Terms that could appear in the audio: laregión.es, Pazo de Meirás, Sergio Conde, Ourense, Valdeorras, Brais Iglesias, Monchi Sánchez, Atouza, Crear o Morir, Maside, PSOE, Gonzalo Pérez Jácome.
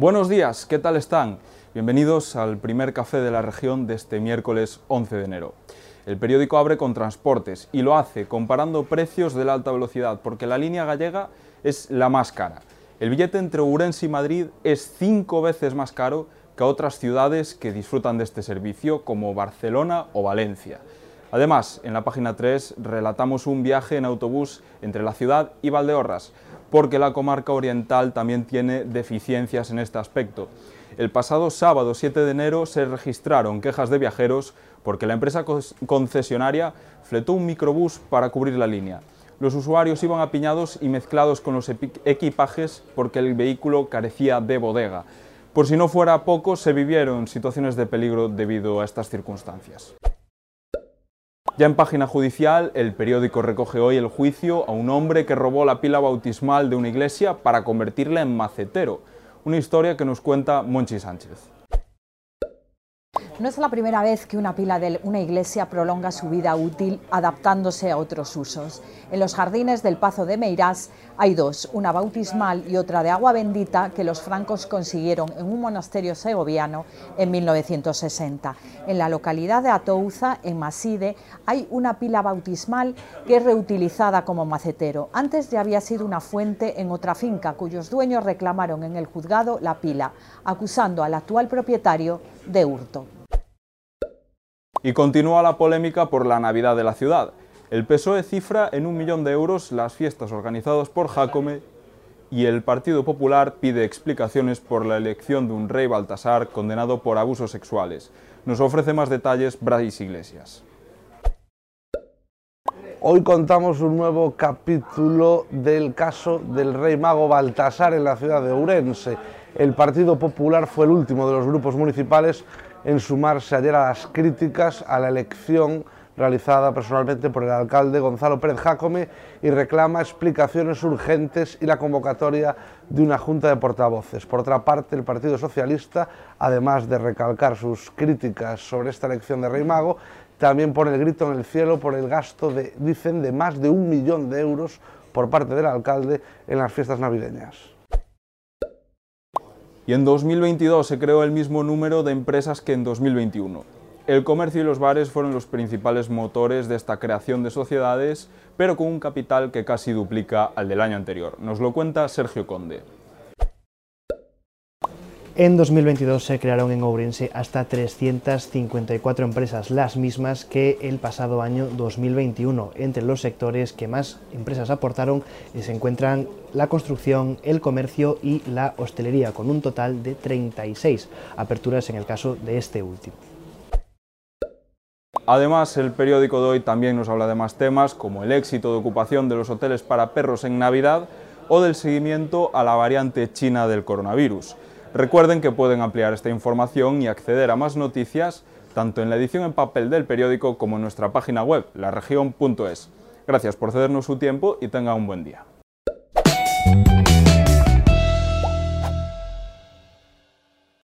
Buenos días, ¿qué tal están? Bienvenidos al primer café de la región de este miércoles 11 de enero. El periódico abre con transportes y lo hace comparando precios de la alta velocidad, porque la línea gallega es la más cara. El billete entre Ourense y Madrid es 5 veces más caro que otras ciudades que disfrutan de este servicio, como Barcelona o Valencia. Además, en la página 3 relatamos un viaje en autobús entre la ciudad y Valdeorras, porque la comarca oriental también tiene deficiencias en este aspecto. El pasado sábado 7 de enero se registraron quejas de viajeros porque la empresa concesionaria fletó un microbús para cubrir la línea. Los usuarios iban apiñados y mezclados con los equipajes porque el vehículo carecía de bodega. Por si no fuera poco, se vivieron situaciones de peligro debido a estas circunstancias. Ya en página judicial, el periódico recoge hoy el juicio a un hombre que robó la pila bautismal de una iglesia para convertirla en macetero. Una historia que nos cuenta Monchi Sánchez. No es la primera vez que una pila de una iglesia prolonga su vida útil adaptándose a otros usos. En los jardines del Pazo de Meirás hay dos, una bautismal y otra de agua bendita, que los francos consiguieron en un monasterio segoviano en 1960. En la localidad de Atouza, en Maside, hay una pila bautismal que es reutilizada como macetero. Antes ya había sido una fuente en otra finca, cuyos dueños reclamaron en el juzgado la pila, acusando al actual propietario de hurto. Y continúa la polémica por la Navidad de la ciudad. El PSOE cifra en 1 millón de euros las fiestas organizadas por Jácome y el Partido Popular pide explicaciones por la elección de un rey Baltasar condenado por abusos sexuales. Nos ofrece más detalles Brais Iglesias. Hoy contamos un nuevo capítulo del caso del rey mago Baltasar en la ciudad de Ourense. El Partido Popular fue el último de los grupos municipales en sumarse ayer a las críticas a la elección realizada personalmente por el alcalde Gonzalo Pérez Jácome y reclama explicaciones urgentes y la convocatoria de una junta de portavoces. Por otra parte, el Partido Socialista, además de recalcar sus críticas sobre esta elección de rey mago, también pone el grito en el cielo por el gasto de, dicen, de más de 1 millón de euros por parte del alcalde en las fiestas navideñas. Y en 2022 se creó el mismo número de empresas que en 2021. El comercio y los bares fueron los principales motores de esta creación de sociedades, pero con un capital que casi duplica al del año anterior. Nos lo cuenta Sergio Conde. En 2022 se crearon en Ourense hasta 354 empresas, las mismas que el pasado año 2021. Entre los sectores que más empresas aportaron se encuentran la construcción, el comercio y la hostelería, con un total de 36 aperturas en el caso de este último. Además, el periódico de hoy también nos habla de más temas, como el éxito de ocupación de los hoteles para perros en Navidad o del seguimiento a la variante china del coronavirus. Recuerden que pueden ampliar esta información y acceder a más noticias tanto en la edición en papel del periódico como en nuestra página web, laregión.es. Gracias por cedernos su tiempo y tengan un buen día.